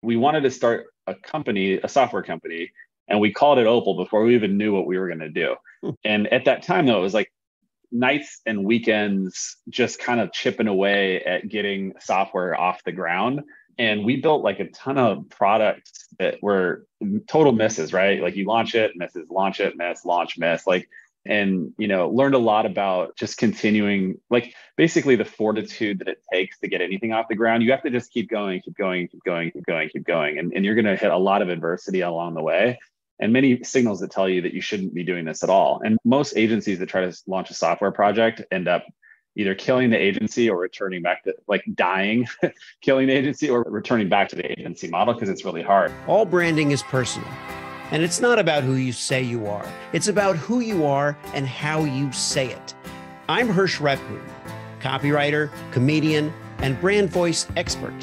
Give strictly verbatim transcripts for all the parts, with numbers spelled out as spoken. we wanted to start a company, a software company, and we called it Opal before we even knew what we were going to do. And at that time, though, it was like nights and weekends just kind of chipping away at getting software off the ground. And we built like a ton of products that were total misses, right? Like you launch it, misses, launch it, miss, launch, miss. Like, and, you know, learned a lot about just continuing, like basically the fortitude that it takes to get anything off the ground. You have to just keep going, keep going, keep going, keep going, keep going. And, and you're going to hit a lot of adversity along the way and many signals that tell you that you shouldn't be doing this at all. And most agencies that try to launch a software project end up either killing the agency or returning back to, like dying, killing the agency or returning back to the agency model because it's really hard. All branding is personal. And it's not about who you say you are. It's about who you are and how you say it. I'm Hersh Rephun, copywriter, comedian, and brand voice expert.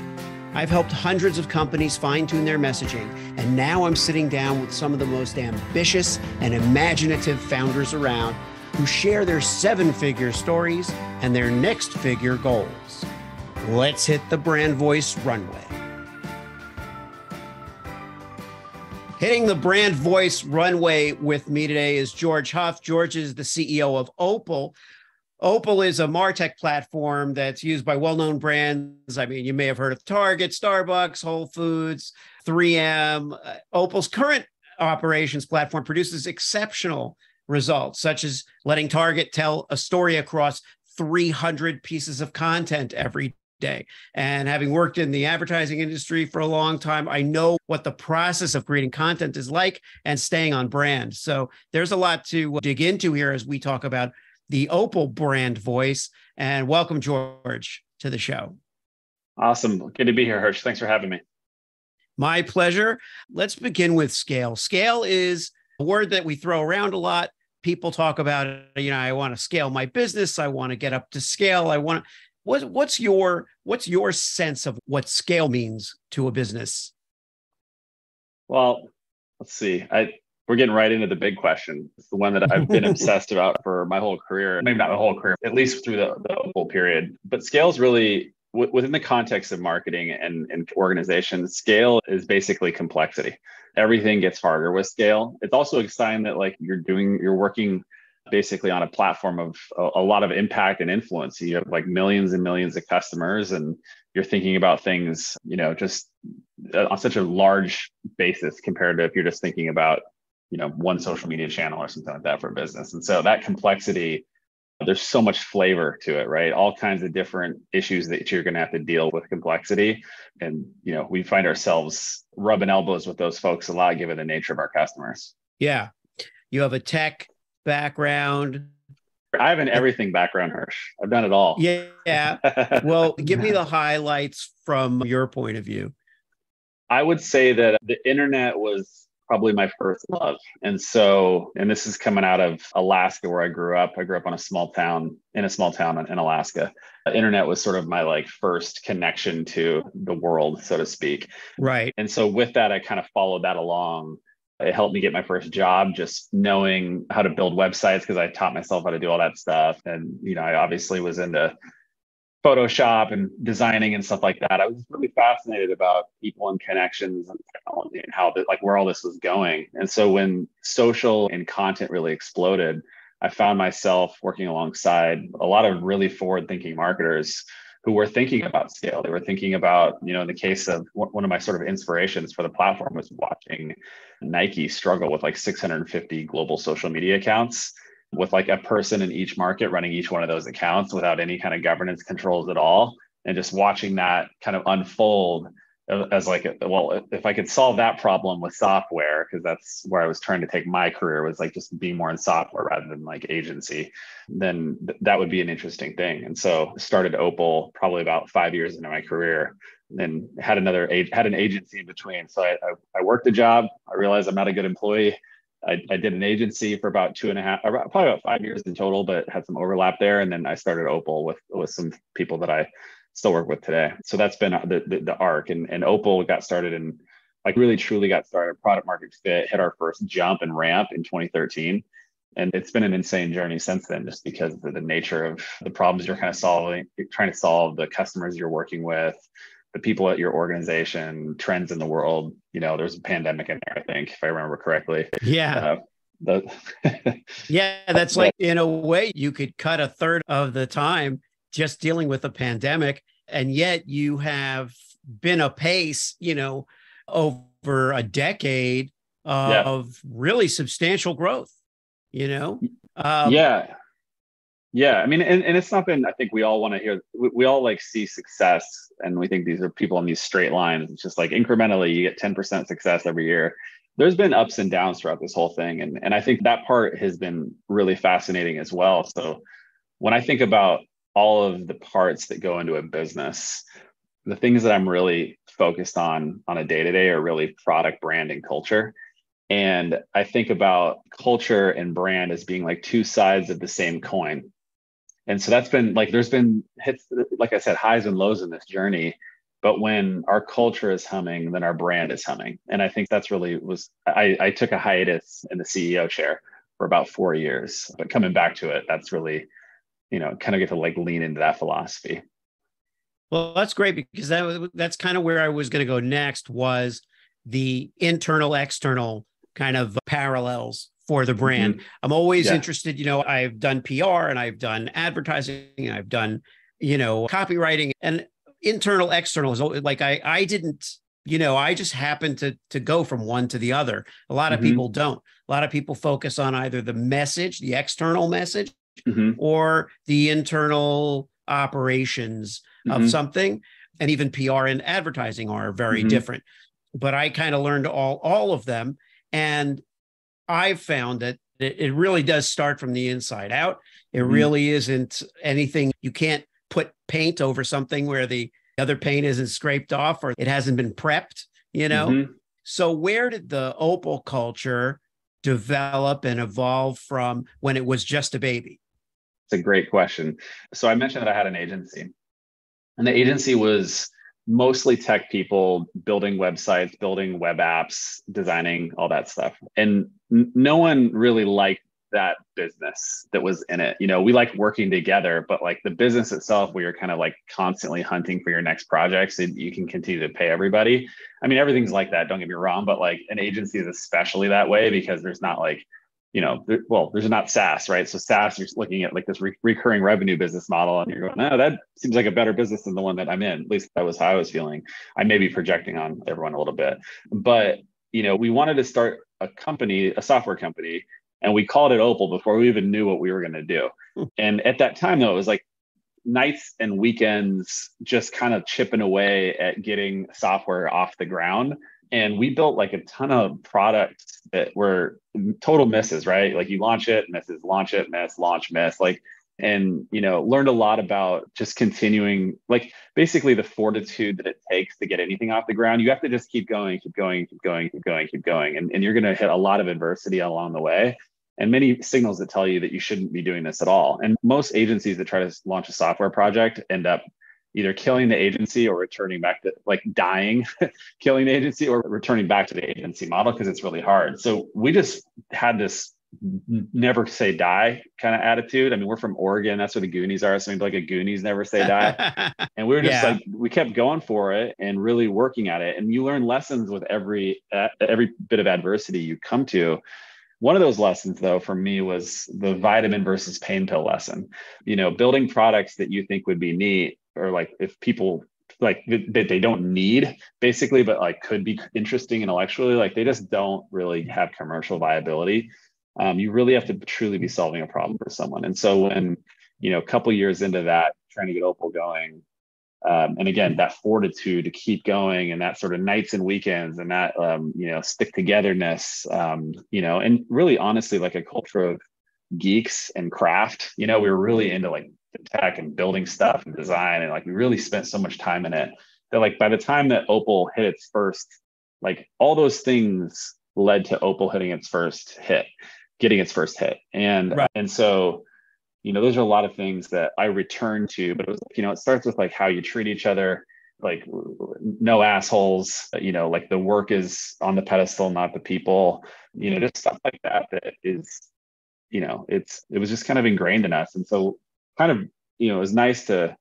I've helped hundreds of companies fine-tune their messaging, and now I'm sitting down with some of the most ambitious and imaginative founders around who share their seven-figure stories and their next-figure goals. Let's hit the brand voice runway. Hitting the brand voice runway with me today is George Huff. George is the C E O of Opal. Opal is a MarTech platform that's used by well-known brands. I mean, you may have heard of Target, Starbucks, Whole Foods, three M. Opal's current operations platform produces exceptional results, such as letting Target tell a story across three hundred pieces of content every day. And having worked in the advertising industry for a long time, I know what the process of creating content is like and staying on brand. So there's a lot to dig into here as we talk about the Opal brand voice. And welcome, George, to the show. Awesome. Good to be here, Hersh. Thanks for having me. My pleasure. Let's begin with scale. Scale is a word that we throw around a lot. People talk about, you know, I want to scale my business. I want to get up to scale. I want to, what, what's your, what's your sense of what scale means to a business? Well, let's see. I, we're getting right into the big question. It's the one that I've been obsessed about for my whole career, maybe not my whole career, at least through the, the Opal period. But scale is really w- within the context of marketing and, and organizations, scale is basically complexity. Everything gets harder with scale. It's also a sign that like you're doing, you're working basically on a platform of a, a lot of impact and influence. You have like millions and millions of customers and you're thinking about things, you know, just on such a large basis compared to if you're just thinking about, you know, one social media channel or something like that for a business. And so that complexity, there's so much flavor to it, right? All kinds of different issues that you're going to have to deal with complexity. And, you know, we find ourselves rubbing elbows with those folks a lot given the nature of our customers. Yeah. You have a tech background. I have an everything background, Hersh. I've done it all. Yeah. Well, give me the highlights from your point of view. I would say that the internet was probably my first love. And so, and this is coming out of Alaska where I grew up. I grew up on a small town, in a small town in Alaska. The internet was sort of my like first connection to the world, so to speak. Right. And so with that, I kind of followed that along. It helped me get my first job, just knowing how to build websites because I taught myself how to do all that stuff. And, you know, I obviously was into Photoshop and designing and stuff like that. I was really fascinated about people and connections and technology and how, the, like, where all this was going. And so when social and content really exploded, I found myself working alongside a lot of really forward-thinking marketers who were thinking about scale. They were thinking about, you know, in the case of one of my sort of inspirations for the platform was watching Nike struggle with like six hundred fifty global social media accounts, with like a person in each market running each one of those accounts without any kind of governance controls at all. And just watching that kind of unfold as like, a, well, if I could solve that problem with software, because that's where I was trying to take my career was like just being more in software rather than like agency, then th- that would be an interesting thing. And so started Opal probably about five years into my career and had another, had an agency in between. So I, I, I worked a job. I realized I'm not a good employee. I, I did an agency for about two and a half, about, probably about five years in total, but had some overlap there. And then I started Opal with, with some people that I still work with today. So that's been the the, the arc. And, and Opal got started and like really truly got started, product market fit, hit our first jump and ramp in twenty thirteen. And it's been an insane journey since then, just because of the nature of the problems you're kind of solving, trying to solve, the customers you're working with, the people at your organization, trends in the world. You know, there's a pandemic in there, I think, if I remember correctly. Yeah. Uh, the yeah, that's like, in a way, you could cut a third of the time just dealing with a pandemic, and yet you have been apace, you know, over a decade of yeah. really substantial growth, you know? Um, yeah. Yeah. I mean, and, and it's not been, I think we all want to hear, we, we all like see success and we think these are people on these straight lines. It's just like incrementally you get ten percent success every year. There's been ups and downs throughout this whole thing. And, and I think that part has been really fascinating as well. So when I think about all of the parts that go into a business, the things that I'm really focused on on a day-to-day are really product, brand, and culture. And I think about culture and brand as being like two sides of the same coin. And so that's been like, there's been hits, like I said, highs and lows in this journey. But when our culture is humming, then our brand is humming. And I think that's really was, I, I took a hiatus in the C E O chair for about four years, but coming back to it, that's really, you know, kind of get to like lean into that philosophy. Well, that's great, because that that's kind of where I was going to go next, was the internal, external kind of parallels for the brand. Mm-hmm. I'm always yeah. interested, you know, I've done P R and I've done advertising and I've done, you know, copywriting, and internal, external is like, I, I didn't, you know, I just happened to, to go from one to the other. A lot of mm-hmm. people don't. A lot of people focus on either the message, the external message, mm-hmm. or the internal operations of mm-hmm. something. And even P R and advertising are very mm-hmm. different. But I kind of learned all, all of them. And I've found that it, it really does start from the inside out. It mm-hmm. really isn't anything. You can't put paint over something where the other paint isn't scraped off or it hasn't been prepped, you know? Mm-hmm. So where did the Opal culture develop and evolve from when it was just a baby? It's a great question. So I mentioned that I had an agency. And the agency was mostly tech people building websites, building web apps, designing all that stuff. And n- no one really liked that business that was in it. You know, we liked working together, but like the business itself, we were kind of like constantly hunting for your next project so you can continue to pay everybody. I mean, everything's like that, don't get me wrong, but like an agency is especially that way because there's not like, you know, well, there's not SaaS, right? So SaaS, you're looking at like this re- recurring revenue business model and you're going, no, that seems like a better business than the one that I'm in. At least that was how I was feeling. I may be projecting on everyone a little bit, but, you know, we wanted to start a company, a software company, and we called it Opal before we even knew what we were going to do. And at that time though, it was like nights and weekends, just kind of chipping away at getting software off the ground. And we built like a ton of products that were total misses, right? Like you launch it, misses, launch it, miss, launch, miss. Like, and, you know, learned a lot about just continuing, like basically the fortitude that it takes to get anything off the ground. You have to just keep going, keep going, keep going, keep going, keep going. And, and you're going to hit a lot of adversity along the way and many signals that tell you that you shouldn't be doing this at all. And most agencies that try to launch a software project end up either killing the agency or returning back to like dying, killing the agency or returning back to the agency model because it's really hard. So we just had this never say die kind of attitude. I mean, we're from Oregon. That's where the Goonies are. So like a Goonies never say die. And we were just yeah. like, we kept going for it and really working at it. And you learn lessons with every, uh, every bit of adversity you come to. One of those lessons, though, for me was the vitamin versus pain pill lesson. You know, building products that you think would be neat, or like if people like that they don't need basically, but like could be interesting intellectually, like they just don't really have commercial viability. Um, you really have to truly be solving a problem for someone. And so when, you know, a couple of years into that, trying to get Opal going, Um, and again, that fortitude to keep going and that sort of nights and weekends and that, um, you know, stick togetherness, um, you know, and really honestly, like a culture of geeks and craft, you know, we were really into like tech and building stuff and design. And like, we really spent so much time in it that like, by the time that Opal hit its first, like all those things led to Opal hitting its first hit, getting its first hit. And, right. and so you know, those are a lot of things that I return to, but it was, you know, it starts with like how you treat each other, like no assholes, you know, like the work is on the pedestal, not the people, you know, just stuff like that, that is, you know, it's, it was just kind of ingrained in us. And so kind of, you know, it was nice to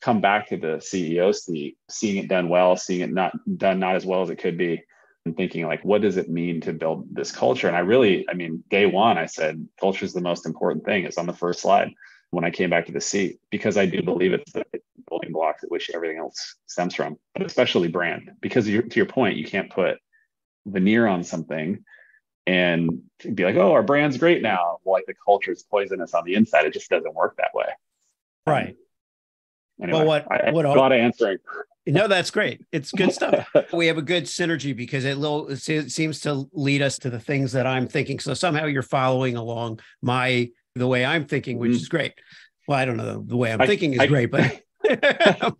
come back to the C E O seat, seeing it done well, seeing it not done not as well as it could be, and thinking like, what does it mean to build this culture? And I really, I mean, day one, I said, culture is the most important thing. It's on the first slide when I came back to the seat, because I do believe it's the building block at which everything else stems from, but especially brand, because to your point, you can't put veneer on something and be like, oh, our brand's great now. Well, like the culture is poisonous on the inside. It just doesn't work that way. Right. Um, Anyway, well, what, I, what, got to answer. No, that's great. It's good stuff. We have a good synergy because it, little, it seems to lead us to the things that I'm thinking. So somehow you're following along my, the way I'm thinking, which mm. is great. Well, I don't know. The way I'm I, thinking is I, great, but, but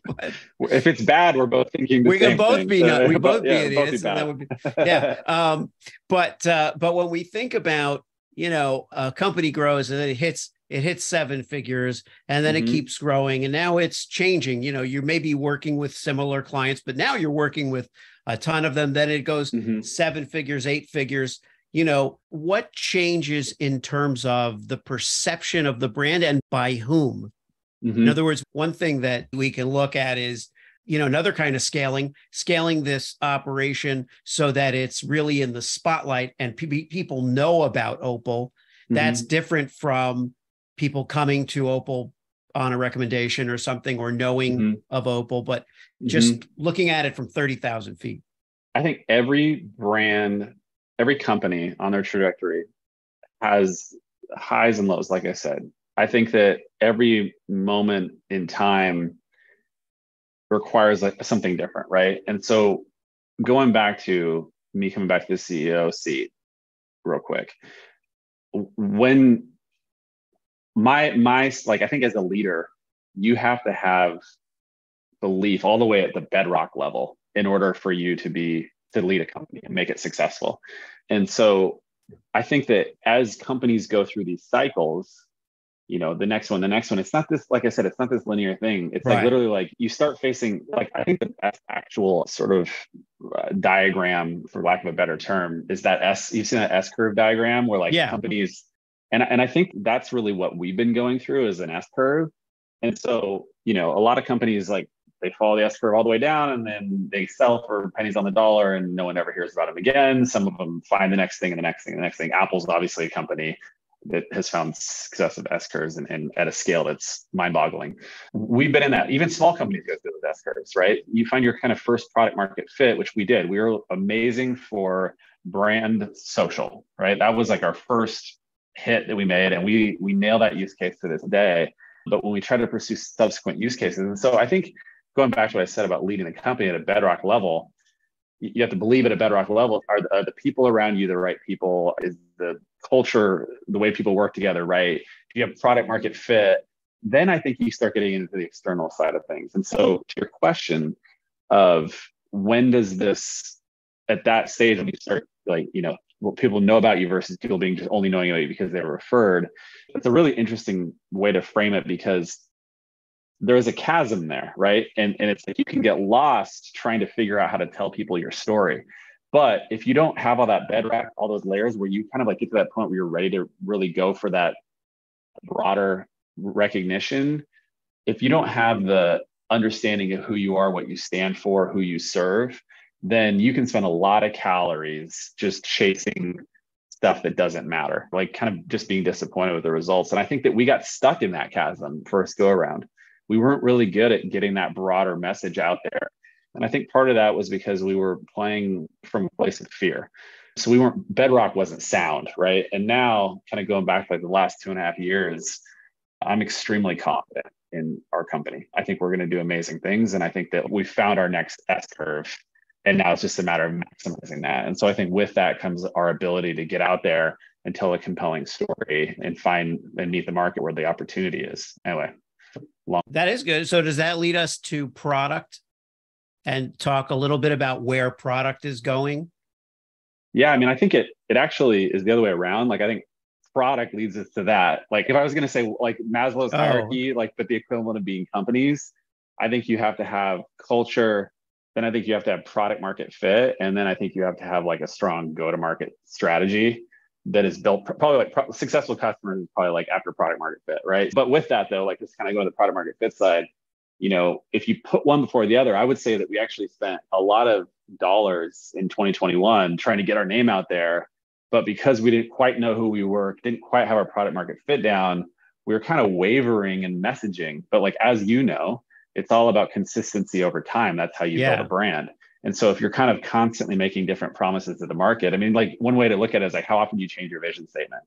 if it's bad, we're both thinking the we same can both thing. Be, so, we both yeah, be idiots. Both be bad. That would be, yeah. Um, but, uh, but when we think about, you know, a company grows and then it hits, It hits seven figures and then mm-hmm. it keeps growing. And now it's changing. You know, you may be working with similar clients, but now you're working with a ton of them. Then it goes mm-hmm. seven figures, eight figures. You know, what changes in terms of the perception of the brand and by whom? Mm-hmm. In other words, one thing that we can look at is, you know, another kind of scaling, scaling this operation so that it's really in the spotlight and pe- people know about Opal. Mm-hmm. That's different from people coming to Opal on a recommendation or something, or knowing mm-hmm. of Opal, but just mm-hmm. looking at it from thirty thousand feet. I think every brand, every company on their trajectory has highs and lows, like I said. I think that every moment in time requires like something different, right? And so going back to me coming back to the C E O seat real quick, when My, my, like, I think as a leader, you have to have belief all the way at the bedrock level in order for you to be, to lead a company and make it successful. And so I think that as companies go through these cycles, you know, the next one, the next one, it's not this, like I said, it's not this linear thing. It's right. like literally like you start facing, like, I think the best actual sort of uh, diagram, for lack of a better term, is that S, you've seen that S curve diagram where like yeah. companies, And, and I think that's really what we've been going through is an S curve. And so, you know, a lot of companies, like they follow the S curve all the way down and then they sell for pennies on the dollar and no one ever hears about them again. Some of them find the next thing and the next thing, and the next thing. Apple's obviously a company that has found successive S curves and, and at a scale that's mind boggling. We've been in that. Even small companies go through those S curves, right? You find your kind of first product market fit, which we did. We were amazing for brand social, right? That was like our first hit that we made, and we we nail that use case to this day. But when we try to pursue subsequent use cases, and so I think going back to what I said about leading the company at a bedrock level, you have to believe at a bedrock level, are the, are the people around you the right people? Is the culture, the way people work together, right? Do you have product market fit? Then I think you start getting into the external side of things. And so to your question of when does this, at that stage when you start like, you know, what people know about you versus people being just only knowing about you because they were referred. It's a really interesting way to frame it because there is a chasm there, right? And, and it's like you can get lost trying to figure out how to tell people your story. But if you don't have all that bedrock, all those layers where you kind of like get to that point where you're ready to really go for that broader recognition, if you don't have the understanding of who you are, what you stand for, who you serve, then you can spend a lot of calories just chasing stuff that doesn't matter, like kind of just being disappointed with the results. And I think that we got stuck in that chasm first go around. We weren't really good at getting that broader message out there. And I think part of that was because we were playing from a place of fear. So we weren't, bedrock wasn't sound, right? And now kind of going back like the last two and a half years, I'm extremely confident in our company. I think we're going to do amazing things. And I think that we found our next S curve. And now it's just a matter of maximizing that. And so I think with that comes our ability to get out there and tell a compelling story and find and meet the market where the opportunity is. Anyway, long- that is good. So does that lead us to product and talk a little bit about where product is going? Yeah, I mean, I think it it actually is the other way around. Like I think product leads us to that. Like if I was going to say like Maslow's hierarchy, oh. like but the equivalent of being companies, I think you have to have culture. Then I think you have to have product market fit. And then I think you have to have like a strong go-to-market strategy that is built probably like pro- successful customers, probably like after product market fit, right? But with that though, like just kind of go to the product market fit side, you know, if you put one before the other, I would say that we actually spent a lot of dollars in twenty twenty-one trying to get our name out there. But because we didn't quite know who we were, didn't quite have our product market fit down, we were kind of wavering in messaging. But like, as you know, it's all about consistency over time. That's how you yeah. build a brand. And so if you're kind of constantly making different promises to the market, I mean, like one way to look at it is like, how often do you change your vision statement?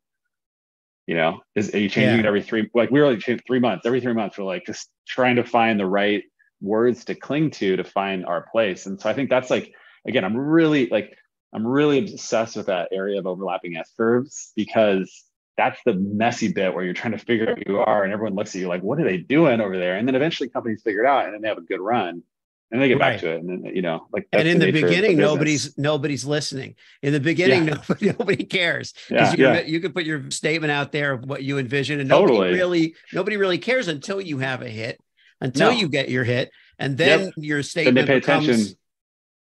You know, is, are you changing yeah. it every three, like we were like three months, every three months, we're like just trying to find the right words to cling to, to find our place. And so I think that's like, again, I'm really like, I'm really obsessed with that area of overlapping S curves, because that's the messy bit where you're trying to figure out who you are and everyone looks at you like, what are they doing over there? And then eventually companies figure it out and then they have a good run. And they get right. back to it, and then, you know, like. That's and in the, the beginning, the nobody's nobody's listening. In the beginning, yeah. nobody nobody cares, because yeah, you can yeah. you can put your statement out there of what you envision, and nobody totally. really nobody really cares until you have a hit, until no. you get your hit, and then yep. your statement then becomes attention.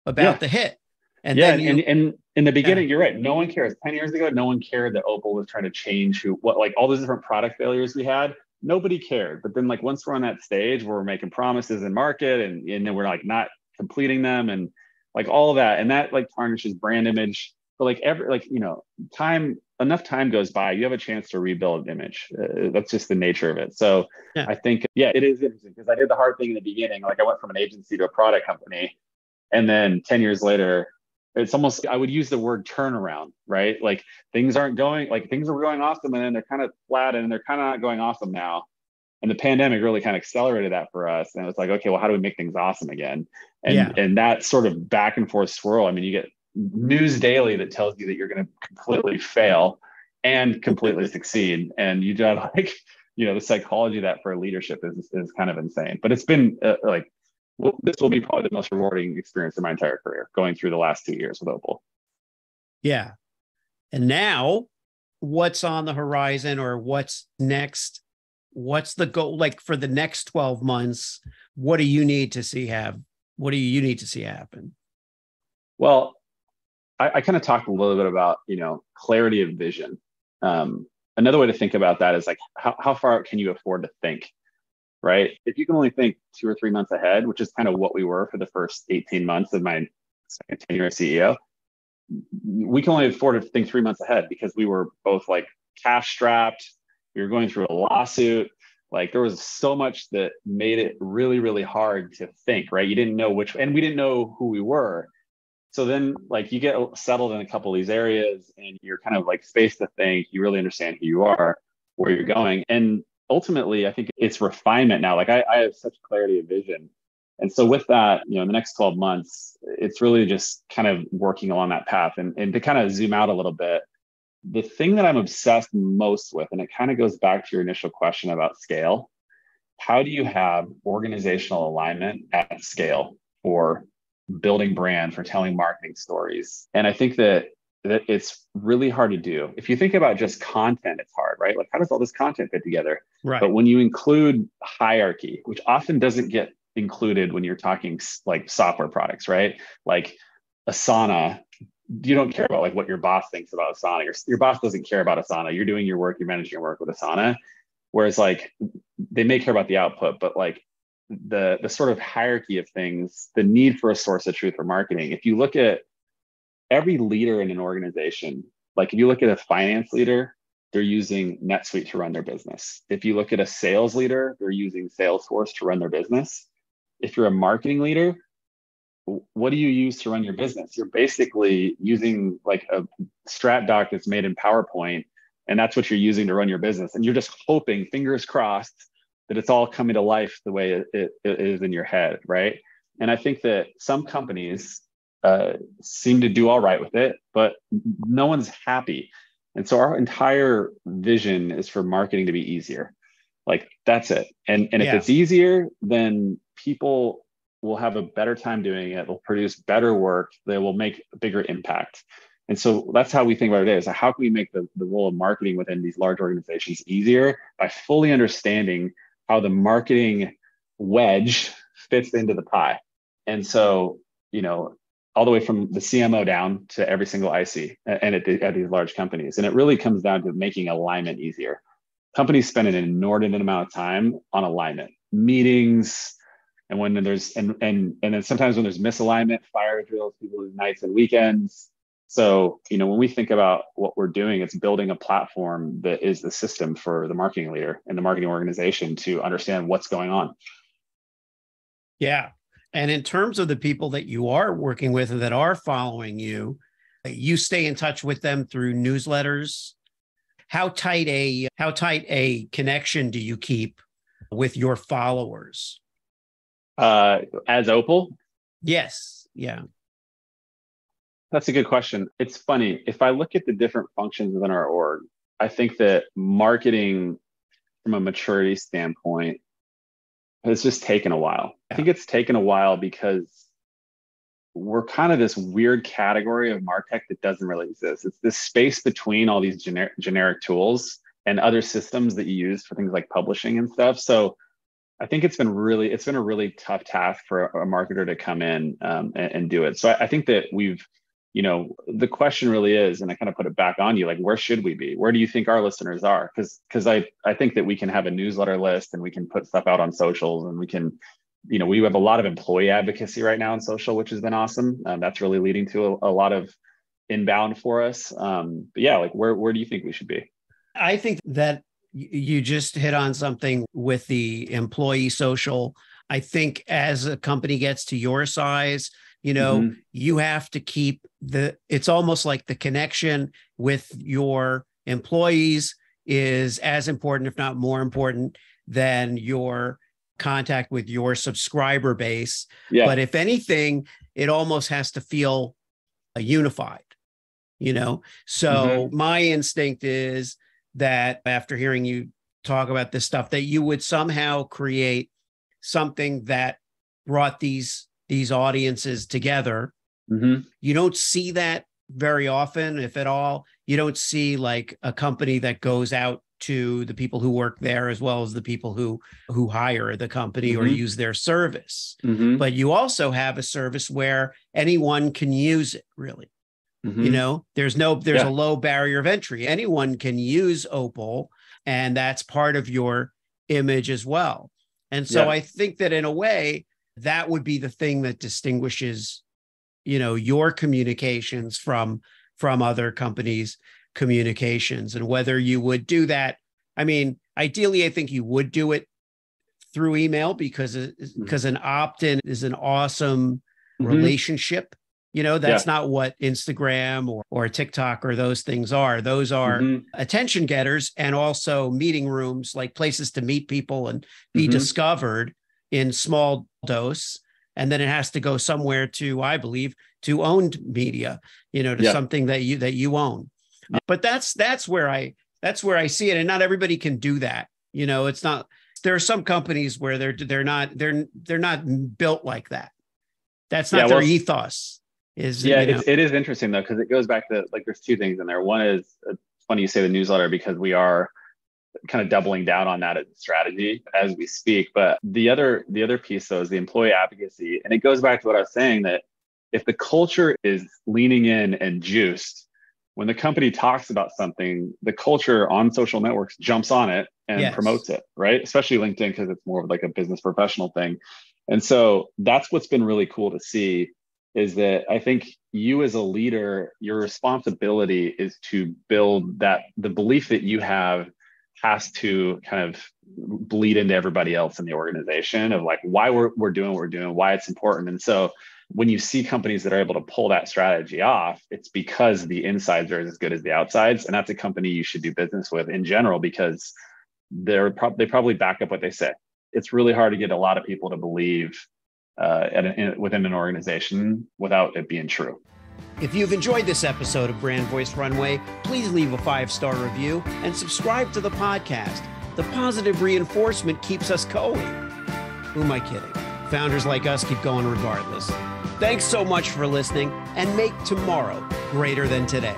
about yeah. the hit. And yeah, then you, and, and, and in the beginning, yeah. you're right. No one cares. Ten years ago, no one cared that Opal was trying to change who, what, like all those different product failures we had. Nobody cared. But then like once we're on that stage where we're making promises in market and, and then we're like not completing them and like all of that. And that like tarnishes brand image. But like every, like, you know, time, enough time goes by, you have a chance to rebuild an image. Uh, that's just the nature of it. So yeah. I think, yeah, it is interesting because I did the hard thing in the beginning. Like I went from an agency to a product company. And then ten years later, it's almost, I would use the word turnaround, right? Like things aren't going, like things are going awesome and then they're kind of flat and they're kind of not going awesome now. And the pandemic really kind of accelerated that for us. And it was like, okay, well, how do we make things awesome again? And yeah. and that sort of back and forth swirl. I mean, you get news daily that tells you that you're going to completely fail and completely succeed. And you got like, you know, the psychology of that for leadership is is kind of insane, but it's been uh, like, well, this will be probably the most rewarding experience of my entire career, going through the last two years with Opal. Yeah. And now what's on the horizon or what's next? What's the goal? Like for the next twelve months, what do you need to see have? What do you need to see happen? Well, I, I kind of talked a little bit about, you know, clarity of vision. Um, another way to think about that is like, how, how far out can you afford to think? Right? If you can only think two or three months ahead, which is kind of what we were for the first eighteen months of my second tenure as C E O, we can only afford to think three months ahead because we were both like cash strapped. We were going through a lawsuit. Like there was so much that made it really, really hard to think, right? You didn't know which, and we didn't know who we were. So then like you get settled in a couple of these areas and you're kind of like spaced to think, you really understand who you are, where you're going. And ultimately, I think it's refinement now. Like I, I have such clarity of vision. And so with that, you know, in the next twelve months, it's really just kind of working along that path. And, and to kind of zoom out a little bit, the thing that I'm obsessed most with, and it kind of goes back to your initial question about scale, how do you have organizational alignment at scale for building brand, for telling marketing stories? And I think that that it's really hard to do. If you think about just content, it's hard, right? Like how does all this content fit together? Right. But when you include hierarchy, which often doesn't get included when you're talking like software products, right? Like Asana, you don't care about like what your boss thinks about Asana. Your, your boss doesn't care about Asana. You're doing your work, you're managing your work with Asana. Whereas like they may care about the output, but like the, the sort of hierarchy of things, the need for a source of truth for marketing. If you look at every leader in an organization, like if you look at a finance leader, they're using NetSuite to run their business. If you look at a sales leader, they're using Salesforce to run their business. If you're a marketing leader, what do you use to run your business? You're basically using like a strat doc that's made in PowerPoint, and that's what you're using to run your business. And you're just hoping, fingers crossed, that it's all coming to life the way it, it, it is in your head, right? And I think that some companies Uh, seem to do all right with it, but no one's happy. And so our entire vision is for marketing to be easier. Like that's it. And, and yeah. if it's easier, then people will have a better time doing it. They'll produce better work. They will make a bigger impact. And so that's how we think about it is how can we make the, the role of marketing within these large organizations easier by fully understanding how the marketing wedge fits into the pie. And so, you know, all the way from the C M O down to every single I C and at, the, at these large companies. And it really comes down to making alignment easier. Companies spend an inordinate amount of time on alignment, meetings, And when there's and and and then sometimes when there's misalignment, fire drills, people lose nights and weekends. So, you know, when we think about what we're doing, it's building a platform that is the system for the marketing leader and the marketing organization to understand what's going on. Yeah. And in terms of the people that you are working with and that are following you, you stay in touch with them through newsletters. How tight a how tight a connection do you keep with your followers? Uh, as Opal? Yes. Yeah. That's a good question. It's funny. If I look at the different functions within our org, I think that marketing from a maturity standpoint has just taken a while. I think it's taken a while because we're kind of this weird category of MarTech that doesn't really exist. It's this space between all these gener- generic tools and other systems that you use for things like publishing and stuff. So I think it's been really, it's been a really tough task for a, a marketer to come in um, and, and do it. So I, I think that we've, you know, the question really is, and I kind of put it back on you, like, where should we be? Where do you think our listeners are? Because because I, I think that we can have a newsletter list and we can put stuff out on socials and we can, you know, we have a lot of employee advocacy right now on social, which has been awesome. Um, that's really leading to a, a lot of inbound for us. Um, but yeah, like, where where do you think we should be? I think that you just hit on something with the employee social. I think as a company gets to your size, you know, mm-hmm. you have to keep the, it's almost like the connection with your employees is as important, if not more important, than your contact with your subscriber base. Yeah. But if anything, it almost has to feel unified, you know? So mm-hmm. my instinct is that after hearing you talk about this stuff, that you would somehow create something that brought these these audiences together. Mm-hmm. You don't see that very often, if at all. You don't see like a company that goes out to the people who work there as well as the people who, who hire the company mm-hmm. or use their service. Mm-hmm. But you also have a service where anyone can use it, really. Mm-hmm. You know, there's no, there's yeah. a low barrier of entry. Anyone can use Opal, and that's part of your image as well. And so yeah. I think that in a way, that would be the thing that distinguishes, you know, your communications from, from other companies' communications, and whether you would do that. I mean, ideally, I think you would do it through email because, because mm-hmm. an opt-in is an awesome mm-hmm. relationship. You know, that's yeah. not what Instagram or, or TikTok or those things are. Those are mm-hmm. attention getters, and also meeting rooms, like places to meet people and be mm-hmm. discovered in small dose. And then it has to go somewhere to, I believe, to owned media, you know, to yeah. something that you, that you own. Yeah. Uh, but that's, that's where I, that's where I see it. And not everybody can do that. You know, it's not, there are some companies where they're, they're not, they're, they're not built like that. That's not yeah, their well, ethos. Is, yeah, you know. it's, it is interesting though, because it goes back to like, there's two things in there. One is, it's funny you say the newsletter, because we are kind of doubling down on that as a strategy as we speak. But the other, the other piece though is the employee advocacy. And it goes back to what I was saying, that if the culture is leaning in and juiced, when the company talks about something, the culture on social networks jumps on it and yes. promotes it, right? Especially LinkedIn, because it's more of like a business professional thing. And so that's what's been really cool to see, is that I think you as a leader, your responsibility is to build that, the belief that you have has to kind of bleed into everybody else in the organization, of like why we're, we're doing what we're doing, why it's important. And so when you see companies that are able to pull that strategy off, it's because the insides are as good as the outsides. And that's a company you should do business with in general, because they're pro- they probably back up what they say. It's really hard to get a lot of people to believe uh, at a, in, within an organization without it being true. If you've enjoyed this episode of Brand Voice Runway, please leave a five-star review and subscribe to the podcast. The positive reinforcement keeps us going. Who am I kidding? Founders like us keep going regardless. Thanks so much for listening, and make tomorrow greater than today.